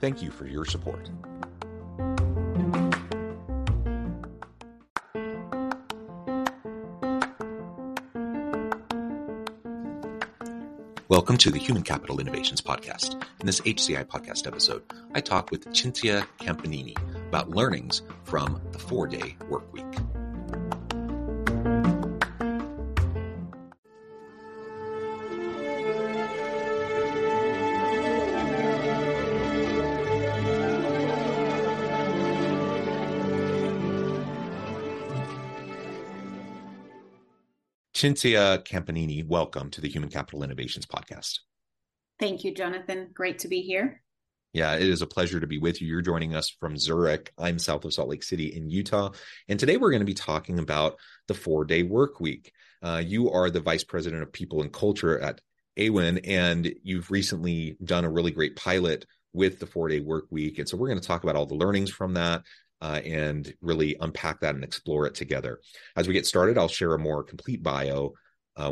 Thank you for your support. Welcome to the Human Capital Innovations Podcast. In this HCI Podcast episode, I talk with Cinzia Campanini about learnings from the 4-day work week. Cinzia Campanini, welcome to the Human Capital Innovations Podcast. Thank you, Jonathan. Great to be here. Yeah, it is a pleasure to be with you. You're joining us from Zurich. I'm south of Salt Lake City in Utah. And today we're going to be talking about the 4-day work week. You are the Vice President of People and Culture at Awin, and you've recently done a really great pilot with the 4-day work week. And so we're going to talk about all the learnings from that. And really unpack that and explore it together. As we get started, I'll share a more complete bio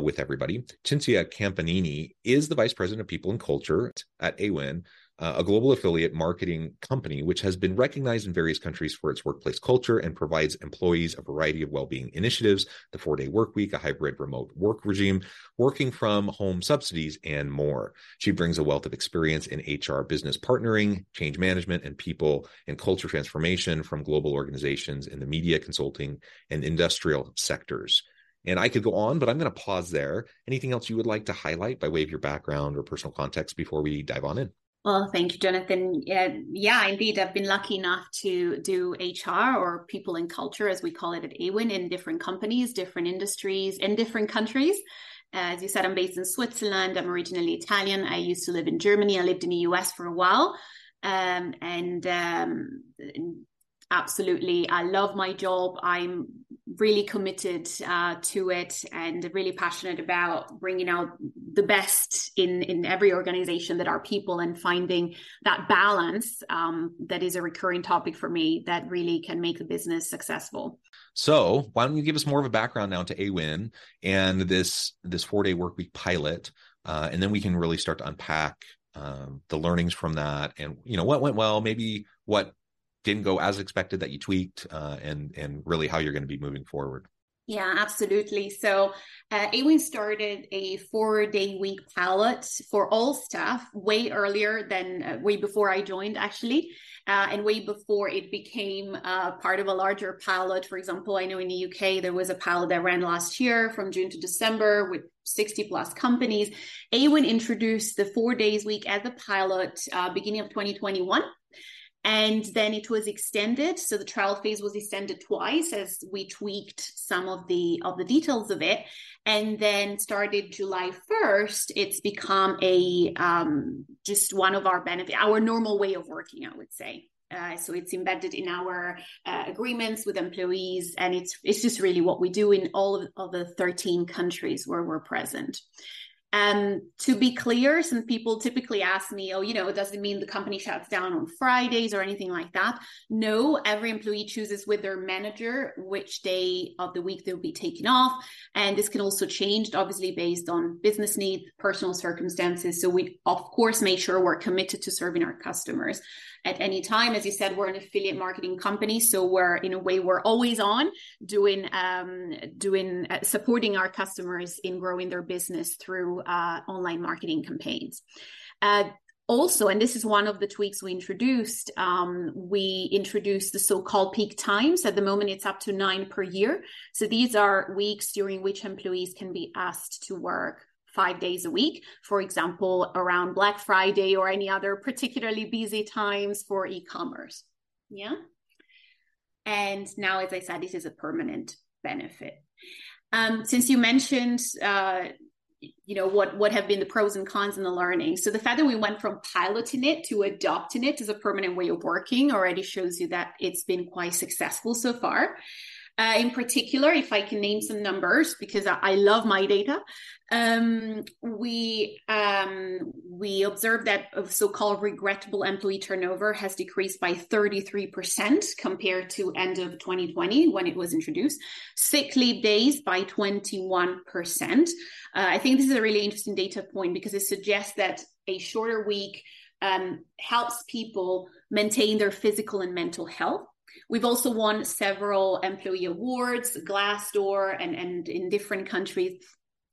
with everybody. Cinzia Campanini is the Vice President of People and Culture at Awin, a global affiliate marketing company which has been recognized in various countries for its workplace culture and provides employees a variety of well-being initiatives, the 4-day work week, a hybrid remote work regime, working from home subsidies, and more. She brings a wealth of experience in HR business partnering, change management, and people and culture transformation from global organizations in the media, consulting, and industrial sectors. And I could go on, but I'm going to pause there. Anything else you would like to highlight by way of your background or personal context before we dive on in? Well, thank you, Jonathan. Yeah, indeed. I've been lucky enough to do HR or people and culture, as we call it at Awin, in different companies, different industries, in different countries. As you said, I'm based in Switzerland. I'm originally Italian. I used to live in Germany. I lived in the US for a while. Absolutely, I love my job. I'm really committed to it and really passionate about bringing out the best in every organization that are people and finding that balance that is a recurring topic for me that really can make the business successful. So why don't you give us more of a background now to Awin and this 4-day work week pilot, and then we can really start to unpack the learnings from that and what went well, maybe what didn't go as expected that you tweaked, and really how you're going to be moving forward. Yeah, absolutely. So Awin started a 4-day week pilot for all staff way before I joined, actually, and way before it became part of a larger pilot. For example, I know in the UK, there was a pilot that ran last year from June to December with 60 plus companies. Awin introduced the 4 days week as a pilot beginning of 2021. And then it was extended. So the trial phase was extended twice as we tweaked some of the details of it. And then started July 1st, it's become just one of our benefits, our normal way of working, I would say. So it's embedded in our agreements with employees. And it's just really what we do in all of the 13 countries where we're present. To be clear, some people typically ask me, it doesn't mean the company shuts down on Fridays or anything like that. No, every employee chooses with their manager which day of the week they'll be taking off. And this can also change, obviously, based on business needs, personal circumstances. So we, of course, make sure we're committed to serving our customers at any time. As you said, we're an affiliate marketing company. So we're always on doing supporting our customers in growing their business through online marketing campaigns. Also, and this is one of the tweaks we introduced the so-called peak times. At the moment, it's up to 9 per year. So these are weeks during which employees can be asked to work 5 days a week, for example, around Black Friday or any other particularly busy times for e-commerce. Yeah. And now, as I said, this is a permanent benefit. Since you mentioned, what have been the pros and cons and the learning. So the fact that we went from piloting it to adopting it as a permanent way of working already shows you that it's been quite successful so far. In particular, if I can name some numbers, because I love my data, we observed that so-called regrettable employee turnover has decreased by 33% compared to end of 2020 when it was introduced. Sick leave days by 21%. I think this is a really interesting data point because it suggests that a shorter week helps people maintain their physical and mental health. We've also won several employee awards, Glassdoor, and in different countries.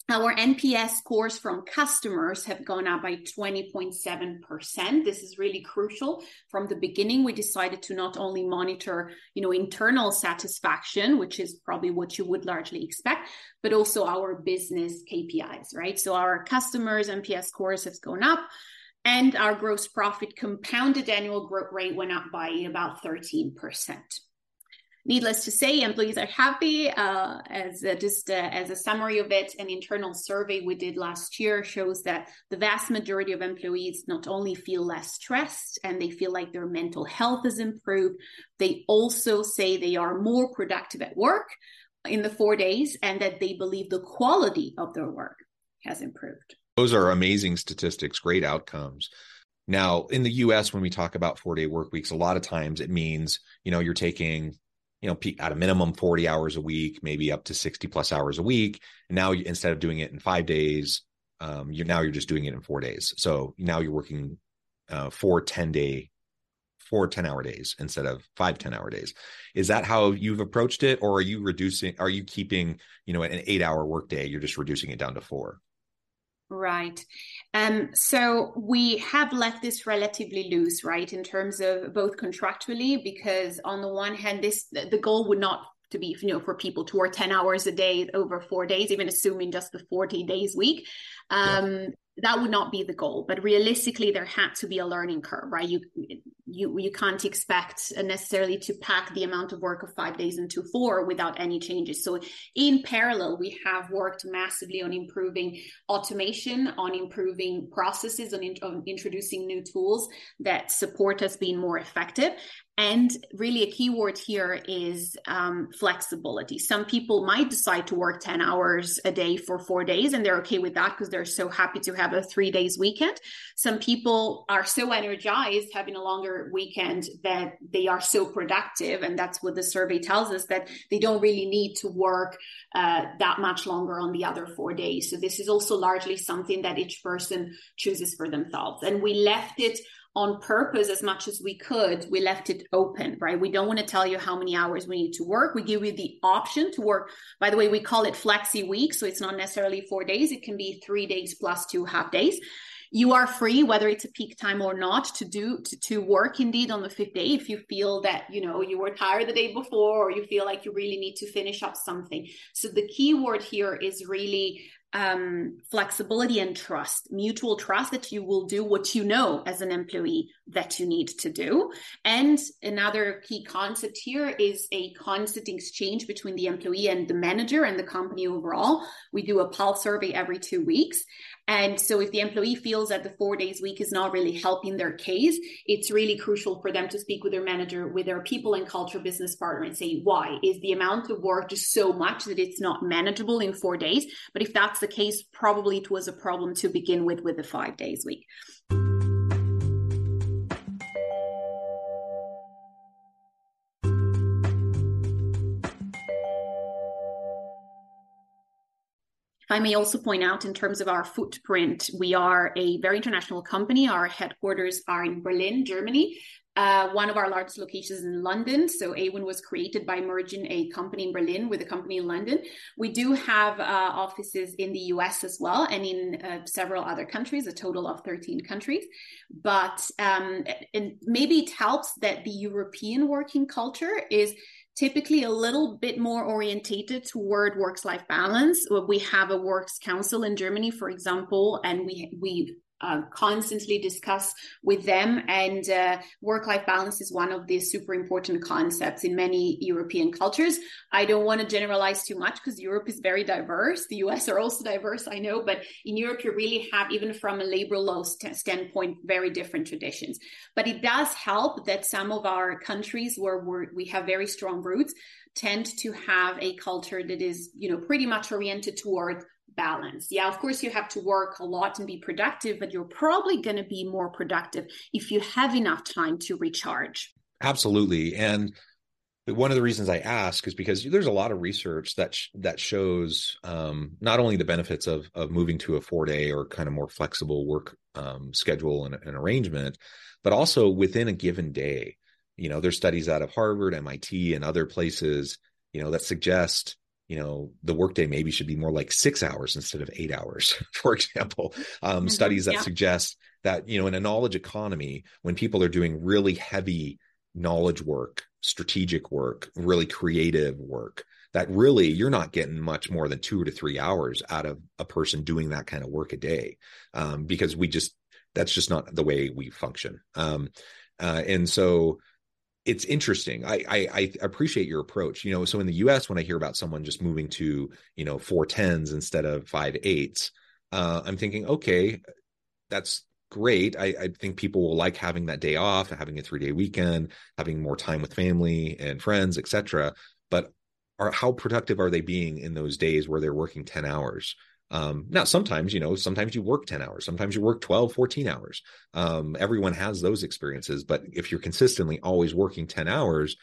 Our NPS scores from customers have gone up by 20.7%. This is really crucial. From the beginning, we decided to not only monitor, internal satisfaction, which is probably what you would largely expect, but also our business KPIs, right? So our customers' NPS scores have gone up. And our gross profit compounded annual growth rate went up by about 13%. Needless to say, employees are happy. As a summary of it, an internal survey we did last year shows that the vast majority of employees not only feel less stressed and they feel like their mental health is improved, they also say they are more productive at work in the 4 days and that they believe the quality of their work has improved. Those are amazing statistics, great outcomes. Now, in the U.S., when we talk about 4-day work weeks, a lot of times it means, you're taking, at a minimum 40 hours a week, maybe up to 60 plus hours a week. And now, instead of doing it in 5 days, you're just doing it in 4 days. So now you're working 4 10-hour days instead of 5 10-hour days. Is that how you've approached it? Or are you keeping, an 8-hour workday? You're just reducing it down to 4? Right. So we have left this relatively loose, right, in terms of both contractually, because on the one hand, the goal would not to be, for people to work 10 hours a day over 4 days, even assuming just the 40 days week. That would not be the goal, but realistically, there had to be a learning curve, right? You can't expect necessarily to pack the amount of work of 5 days into 4 without any changes. So in parallel, we have worked massively on improving automation, on improving processes, on introducing new tools that support us being more effective. And really a key word here is flexibility. Some people might decide to work 10 hours a day for 4 days, and they're okay with that because they're so happy to have a 3 days weekend. Some people are so energized having a longer weekend that they are so productive. And that's what the survey tells us, that they don't really need to work that much longer on the other 4 days. So this is also largely something that each person chooses for themselves. And we left it on purpose, as much as we could, we left it open, right? We don't want to tell you how many hours we need to work. We give you the option to work. By the way, we call it flexi week. So it's not necessarily 4 days. It can be 3 days plus 2 half days. You are free, whether it's a peak time or not, to work indeed on the 5th day. If you feel that, you were tired the day before, or you feel like you really need to finish up something. So the key word here is really flexibility and trust, mutual trust that you will do what you know as an employee that you need to do. And another key concept here is a constant exchange between the employee and the manager and the company overall. We do a pulse survey every 2 weeks. And so if the employee feels that the 4 days week is not really helping their case, it's really crucial for them to speak with their manager, with their people and culture business partner, and say, why is the amount of work just so much that it's not manageable in 4 days? But if that's the case, probably it was a problem to begin with the 5 days week. If I may also point out, in terms of our footprint, we are a very international company. Our headquarters are in Berlin, Germany. one of our largest locations in London. So Awin was created by merging a company in Berlin with a company in London. We do have offices in the US as well, and in several other countries, a total of 13 countries. But and maybe it helps that the European working culture is typically a little bit more orientated toward work-life balance. We have a works council in Germany, for example, and we constantly discuss with them. And work-life balance is one of the super important concepts in many European cultures. I don't want to generalize too much because Europe is very diverse. The US are also diverse, I know, but in Europe you really have, even from a labor law standpoint, very different traditions. But it does help that some of our countries where we have very strong roots tend to have a culture that is, you know, pretty much oriented toward balance. Yeah, of course, you have to work a lot and be productive, but you're probably going to be more productive if you have enough time to recharge. Absolutely. And one of the reasons I ask is because there's a lot of research that shows not only the benefits of moving to a 4-day or kind of more flexible work schedule and arrangement, but also within a given day. You know, there's studies out of Harvard, MIT, and other places, you know, that suggest, you know, the workday maybe should be more like 6 hours instead of 8 hours, for example. Studies that suggest that, you know, in a knowledge economy, when people are doing really heavy knowledge work, strategic work, really creative work, that really you're not getting much more than 2 to 3 hours out of a person doing that kind of work a day, because that's just not the way we function. And so it's interesting. I appreciate your approach. You know, so in the US, when I hear about someone just moving to, you know, 4 10s instead of 5 8s, I'm thinking, okay, that's great. I think people will like having that day off, having a 3-day weekend, having more time with family and friends, etc. But how productive are they being in those days where they're working 10 hours? Now, sometimes you work 10 hours, sometimes you work 12, 14 hours. Everyone has those experiences, but if you're consistently always working 10 hours,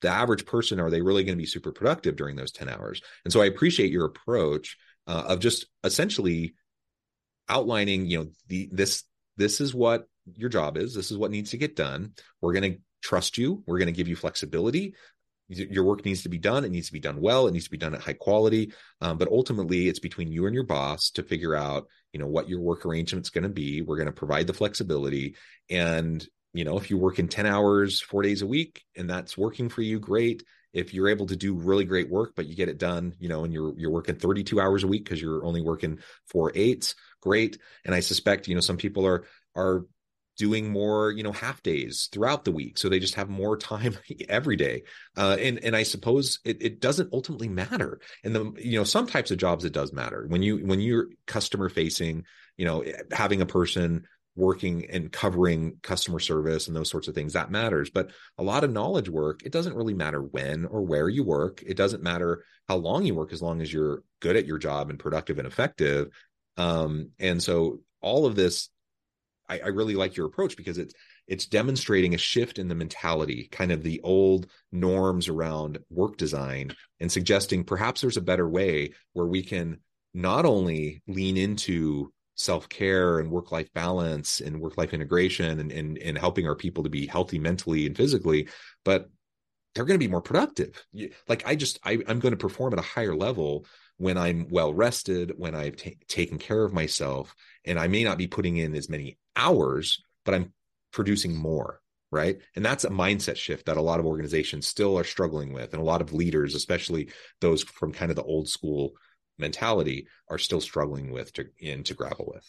the average person, are they really going to be super productive during those 10 hours? And so I appreciate your approach of just essentially outlining, you know, this is what your job is. This is what needs to get done. We're going to trust you. We're going to give you flexibility. Your work needs to be done. It needs to be done well. It needs to be done at high quality. But ultimately, it's between you and your boss to figure out, you know, what your work arrangement's going to be. We're going to provide the flexibility. And, you know, if you work in 10 hours, 4 days a week, and that's working for you, great. If you're able to do really great work, but you get it done, you know, and you're working 32 hours a week because you're only working 4 8s, great. And I suspect, you know, some people are doing more, you know, half days throughout the week. So they just have more time every day. And I suppose it doesn't ultimately matter. And you know, some types of jobs, it does matter. When you're customer facing, you know, having a person working and covering customer service and those sorts of things, that matters. But a lot of knowledge work, it doesn't really matter when or where you work. It doesn't matter how long you work, as long as you're good at your job and productive and effective. And so all of this, I really like your approach because it's demonstrating a shift in the mentality, kind of the old norms around work design, and suggesting perhaps there's a better way where we can not only lean into self-care and work-life balance and work-life integration and helping our people to be healthy mentally and physically, but they're going to be more productive. Like I'm going to perform at a higher level when I'm well-rested, when I've taken care of myself, and I may not be putting in as many hours, but I'm producing more, right? And that's a mindset shift that a lot of organizations still are struggling with. And a lot of leaders, especially those from kind of the old school mentality, are still struggling with to grapple with.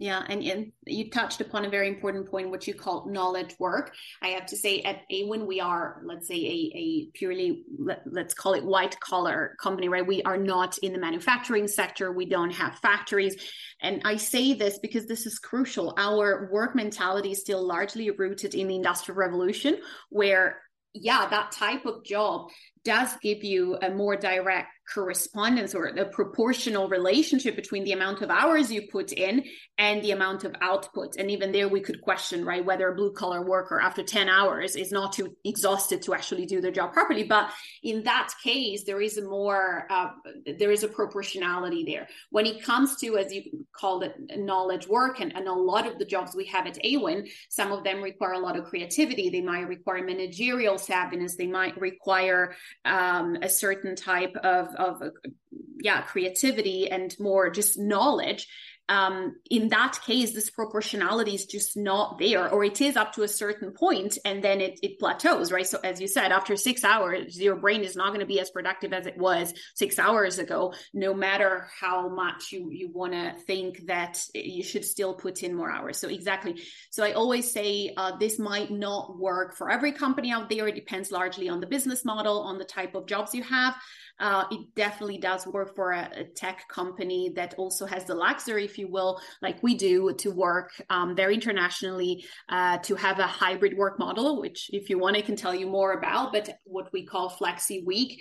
Yeah. And you touched upon a very important point, what you call knowledge work. I have to say at Awin, we are, let's say, a purely, let's call it white collar company, right? We are not in the manufacturing sector. We don't have factories. And I say this because this is crucial. Our work mentality is still largely rooted in the Industrial Revolution, where that type of job does give you a more direct correspondence or a proportional relationship between the amount of hours you put in and the amount of output. And even there, we could question, right, whether a blue collar worker after 10 hours is not too exhausted to actually do their job properly. But in that case, there is a more, there is a proportionality there. When it comes to, as you called it, knowledge work, and a lot of the jobs we have at Awin, some of them require a lot of creativity. They might require managerial savviness. They might require a certain type of creativity and more just knowledge. In that case, this proportionality is just not there, or it is up to a certain point and then it plateaus, right? So as you said, after 6 hours, your brain is not going to be as productive as it was 6 hours ago, no matter how much you want to think that you should still put in more hours. So exactly. So I always say this might not work for every company out there. It depends largely on the business model, on the type of jobs you have. It definitely does work for a tech company that also has the luxury, if you will, like we do, to work very internationally, to have a hybrid work model, which if you want, I can tell you more about, but what we call Flexi Week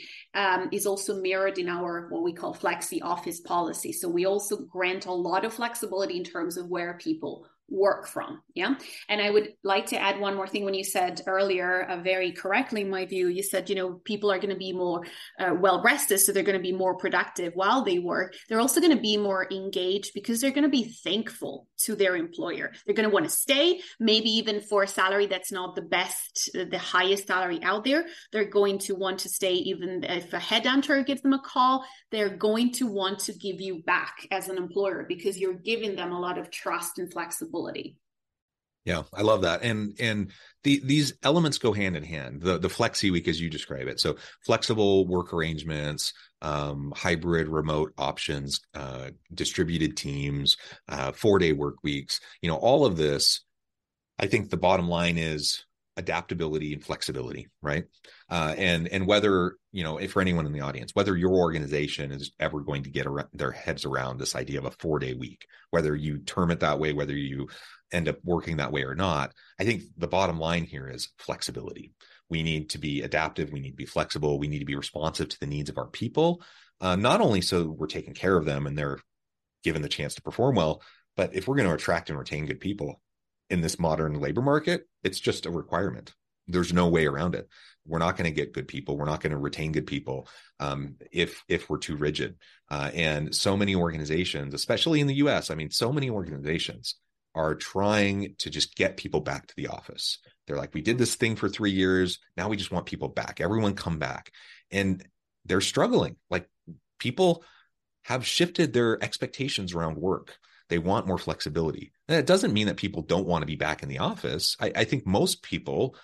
is also mirrored in our, what we call Flexi Office policy. So we also grant a lot of flexibility in terms of where people work from. Yeah. And I would like to add one more thing. When you said earlier, very correctly, in my view, you said, people are going to be more well-rested. So they're going to be more productive while they work. They're also going to be more engaged because they're going to be thankful to their employer. They're going to want to stay, maybe even for a salary that's not the best, the highest salary out there. They're going to want to stay, even if a headhunter gives them a call. They're going to want to give you back as an employer because you're giving them a lot of trust and flexibility. Yeah, I love that. And these elements go hand in hand, the Flexi Week, as you describe it. So flexible work arrangements, hybrid remote options, distributed teams, 4-day work weeks, all of this. I think the bottom line is adaptability and flexibility, right? And whether, if for anyone in the audience, whether your organization is ever going to get their heads around this idea of a 4-day week, whether you term it that way, whether you end up working that way or not, I think the bottom line here is flexibility. We need to be adaptive. We need to be flexible. We need to be responsive to the needs of our people, not only so we're taking care of them and they're given the chance to perform well, but if we're going to attract and retain good people in this modern labor market, it's just a requirement. There's no way around it. We're not going to get good people. We're not going to retain good people if we're too rigid. And so many organizations, especially in the US, so many organizations are trying to just get people back to the office. They're like, we did this thing for 3 years. Now we just want people back. Everyone come back. And they're struggling. Like, people have shifted their expectations around work. They want more flexibility. And it doesn't mean that people don't want to be back in the office. I think most people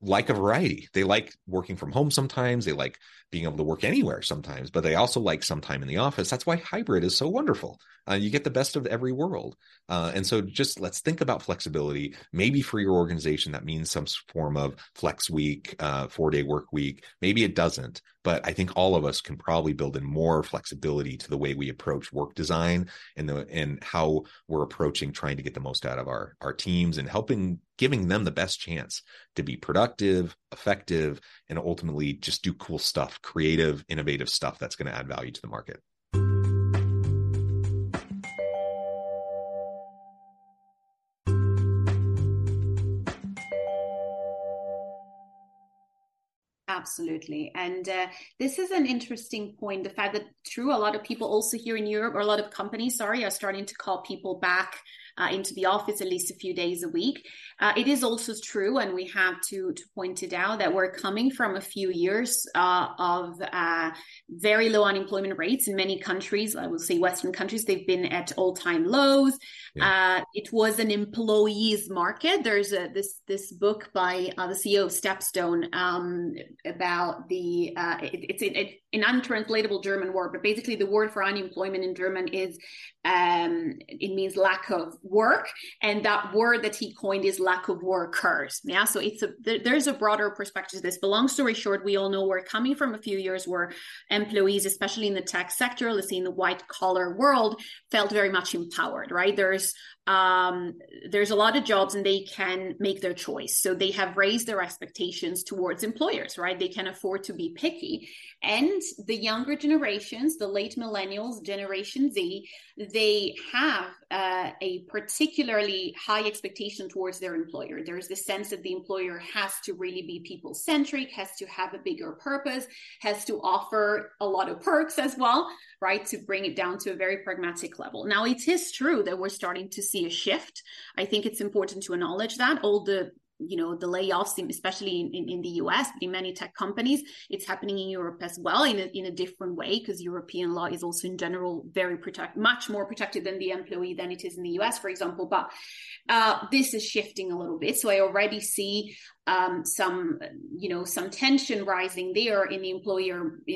like a variety. They like working from home sometimes. They like being able to work anywhere sometimes, but they also like some time in the office. That's why hybrid is so wonderful. You get the best of every world. And so just let's think about flexibility. Maybe for your organization, that means some form of flex week, 4-day work week. Maybe it doesn't, but I think all of us can probably build in more flexibility to the way we approach work design and how we're approaching trying to get the most out of our teams and giving them the best chance to be productive, effective, and ultimately just do cool stuff, creative, innovative stuff that's going to add value to the market. Absolutely. And this is an interesting point. The fact that, true, a lot of people also here in Europe, or a lot of companies, are starting to call people back into the office at least a few days a week. It is also true, and we have to point it out, that we're coming from a few years of very low unemployment rates in many countries. I will say Western countries, they've been at all-time lows. Yeah. It was an employees market. There's this book by the CEO of Stepstone about the it's an untranslatable German word, but basically the word for unemployment in German is it means lack of work, and that word that he coined is lack of workers. Yeah, so it's there's a broader perspective to this. But long story short, we all know we're coming from a few years where employees, especially in the tech sector, let's say in the white collar world, felt very much empowered. Right, there's a lot of jobs, and they can make their choice. So they have raised their expectations towards employers. Right. right? They can afford to be picky. And the younger generations, the late millennials, Generation Z, they have a particularly high expectation towards their employer. There's the sense that the employer has to really be people-centric, has to have a bigger purpose, has to offer a lot of perks as well, right? To bring it down to a very pragmatic level. Now, it is true that we're starting to see a shift. I think it's important to acknowledge that. All the layoffs, especially in the US, but in many tech companies, it's happening in Europe as well in a different way, because European law is also in general much more protected than the employee than it is in the US, for example. But this is shifting a little bit. So I already see some tension rising there in the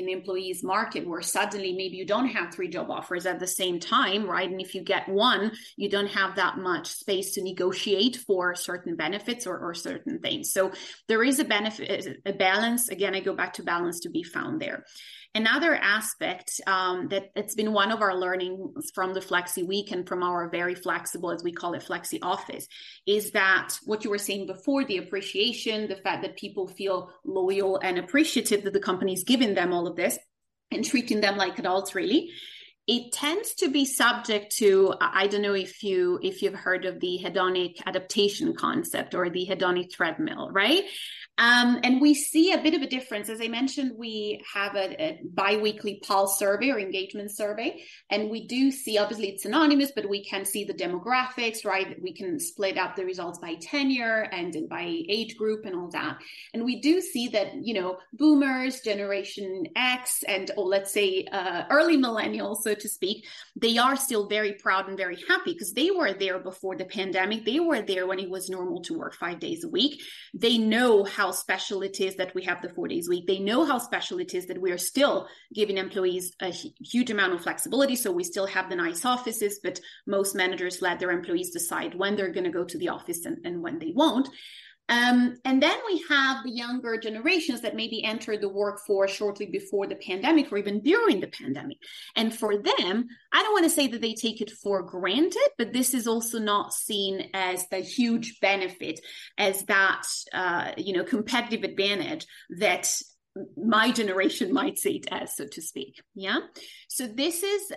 employee's market, where suddenly maybe you don't have 3 job offers at the same time, right? And if you get one, you don't have that much space to negotiate for certain benefits or certain things. So there is a balance. Again, I go back to balance to be found there. Another aspect that it's been one of our learnings from the Flexi Week and from our very flexible, as we call it, Flexi Office, is that what you were saying before, the appreciation, the fact that people feel loyal and appreciative that the company is giving them all of this and treating them like adults, really. It tends to be subject to, I don't know if you've heard of the hedonic adaptation concept or the hedonic treadmill, right? And we see a bit of a difference. As I mentioned, we have a bi-weekly pulse survey or engagement survey, and we do see, obviously it's anonymous, but we can see the demographics, right? We can split up the results by tenure and by age group and all that. And we do see that, boomers, Generation X, and early millennials, so to speak, they are still very proud and very happy because they were there before the pandemic. They were there when it was normal to work 5 days a week. They know how special it is that we have the 4 days a week. They know how special it is that we are still giving employees a huge amount of flexibility. So we still have the nice offices, but most managers let their employees decide when they're going to go to the office and when they won't. And then we have the younger generations that maybe entered the workforce shortly before the pandemic or even during the pandemic. And for them, I don't want to say that they take it for granted, but this is also not seen as the huge benefit, as that, competitive advantage that my generation might see it as, so to speak. Yeah. So this is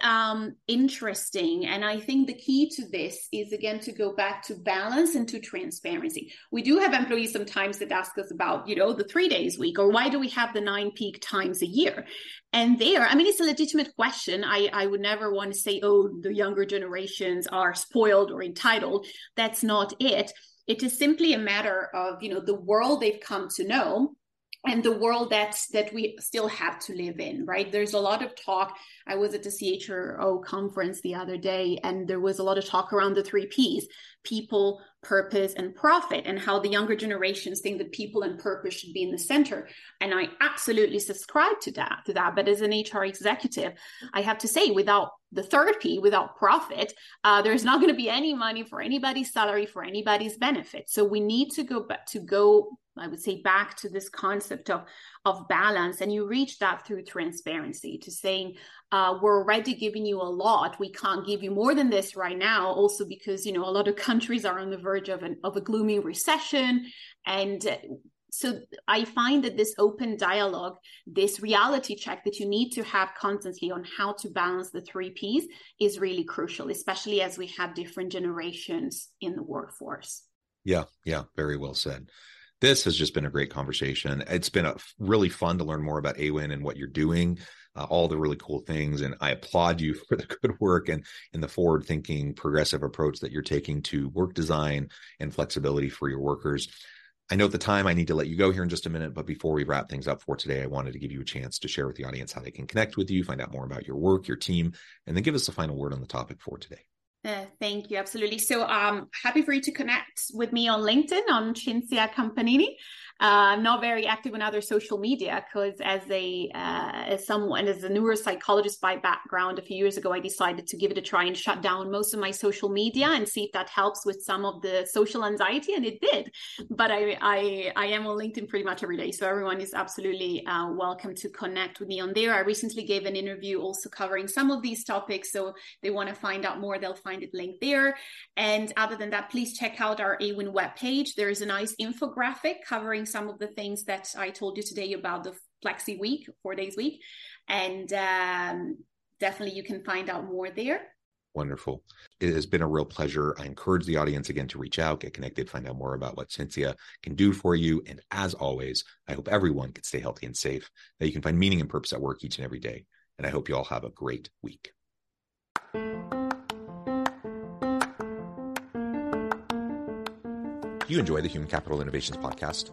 interesting. And I think the key to this is, again, to go back to balance and to transparency. We do have employees sometimes that ask us about, the 3 days a week, or why do we have the 9 peak times a year? And there, it's a legitimate question. I would never want to say, oh, the younger generations are spoiled or entitled. That's not it. It is simply a matter of, the world they've come to know, and the world that we still have to live in, right? There's a lot of talk. I was at the CHRO conference the other day, and there was a lot of talk around the 3 Ps, people, purpose, and profit, and how the younger generations think that people and purpose should be in the center. And I absolutely subscribe to that. But as an HR executive, I have to say, without the 3rd P, without profit, there's not going to be any money for anybody's salary, for anybody's benefit. So we need to go back to this concept of balance. And you reach that through transparency, to saying, we're already giving you a lot. We can't give you more than this right now. Also, because, a lot of countries are on the verge of a gloomy recession. And so I find that this open dialogue, this reality check that you need to have constantly on how to balance the 3 Ps is really crucial, especially as we have different generations in the workforce. Yeah. Very well said. This has just been a great conversation. It's been really fun to learn more about Awin and what you're doing, all the really cool things. And I applaud you for the good work and the forward-thinking, progressive approach that you're taking to work design and flexibility for your workers. I know at the time I need to let you go here in just a minute, but before we wrap things up for today, I wanted to give you a chance to share with the audience how they can connect with you, find out more about your work, your team, and then give us a final word on the topic for today. Thank you. Absolutely. So I'm happy for you to connect with me on LinkedIn, on Cinzia Campanini. I'm not very active on other social media because as a neuropsychologist by background, a few years ago, I decided to give it a try and shut down most of my social media and see if that helps with some of the social anxiety. And it did. But I am on LinkedIn pretty much every day. So everyone is absolutely welcome to connect with me on there. I recently gave an interview also covering some of these topics. So if they want to find out more, they'll find it linked there. And other than that, please check out our Awin webpage. There is a nice infographic covering some of the things that I told you today about the Flexi Week, 4 days week. And definitely you can find out more there. Wonderful. It has been a real pleasure. I encourage the audience again to reach out, get connected, find out more about what Cinzia can do for you. And as always, I hope everyone can stay healthy and safe, that you can find meaning and purpose at work each and every day. And I hope you all have a great week. Do you enjoy the Human Capital Innovations Podcast?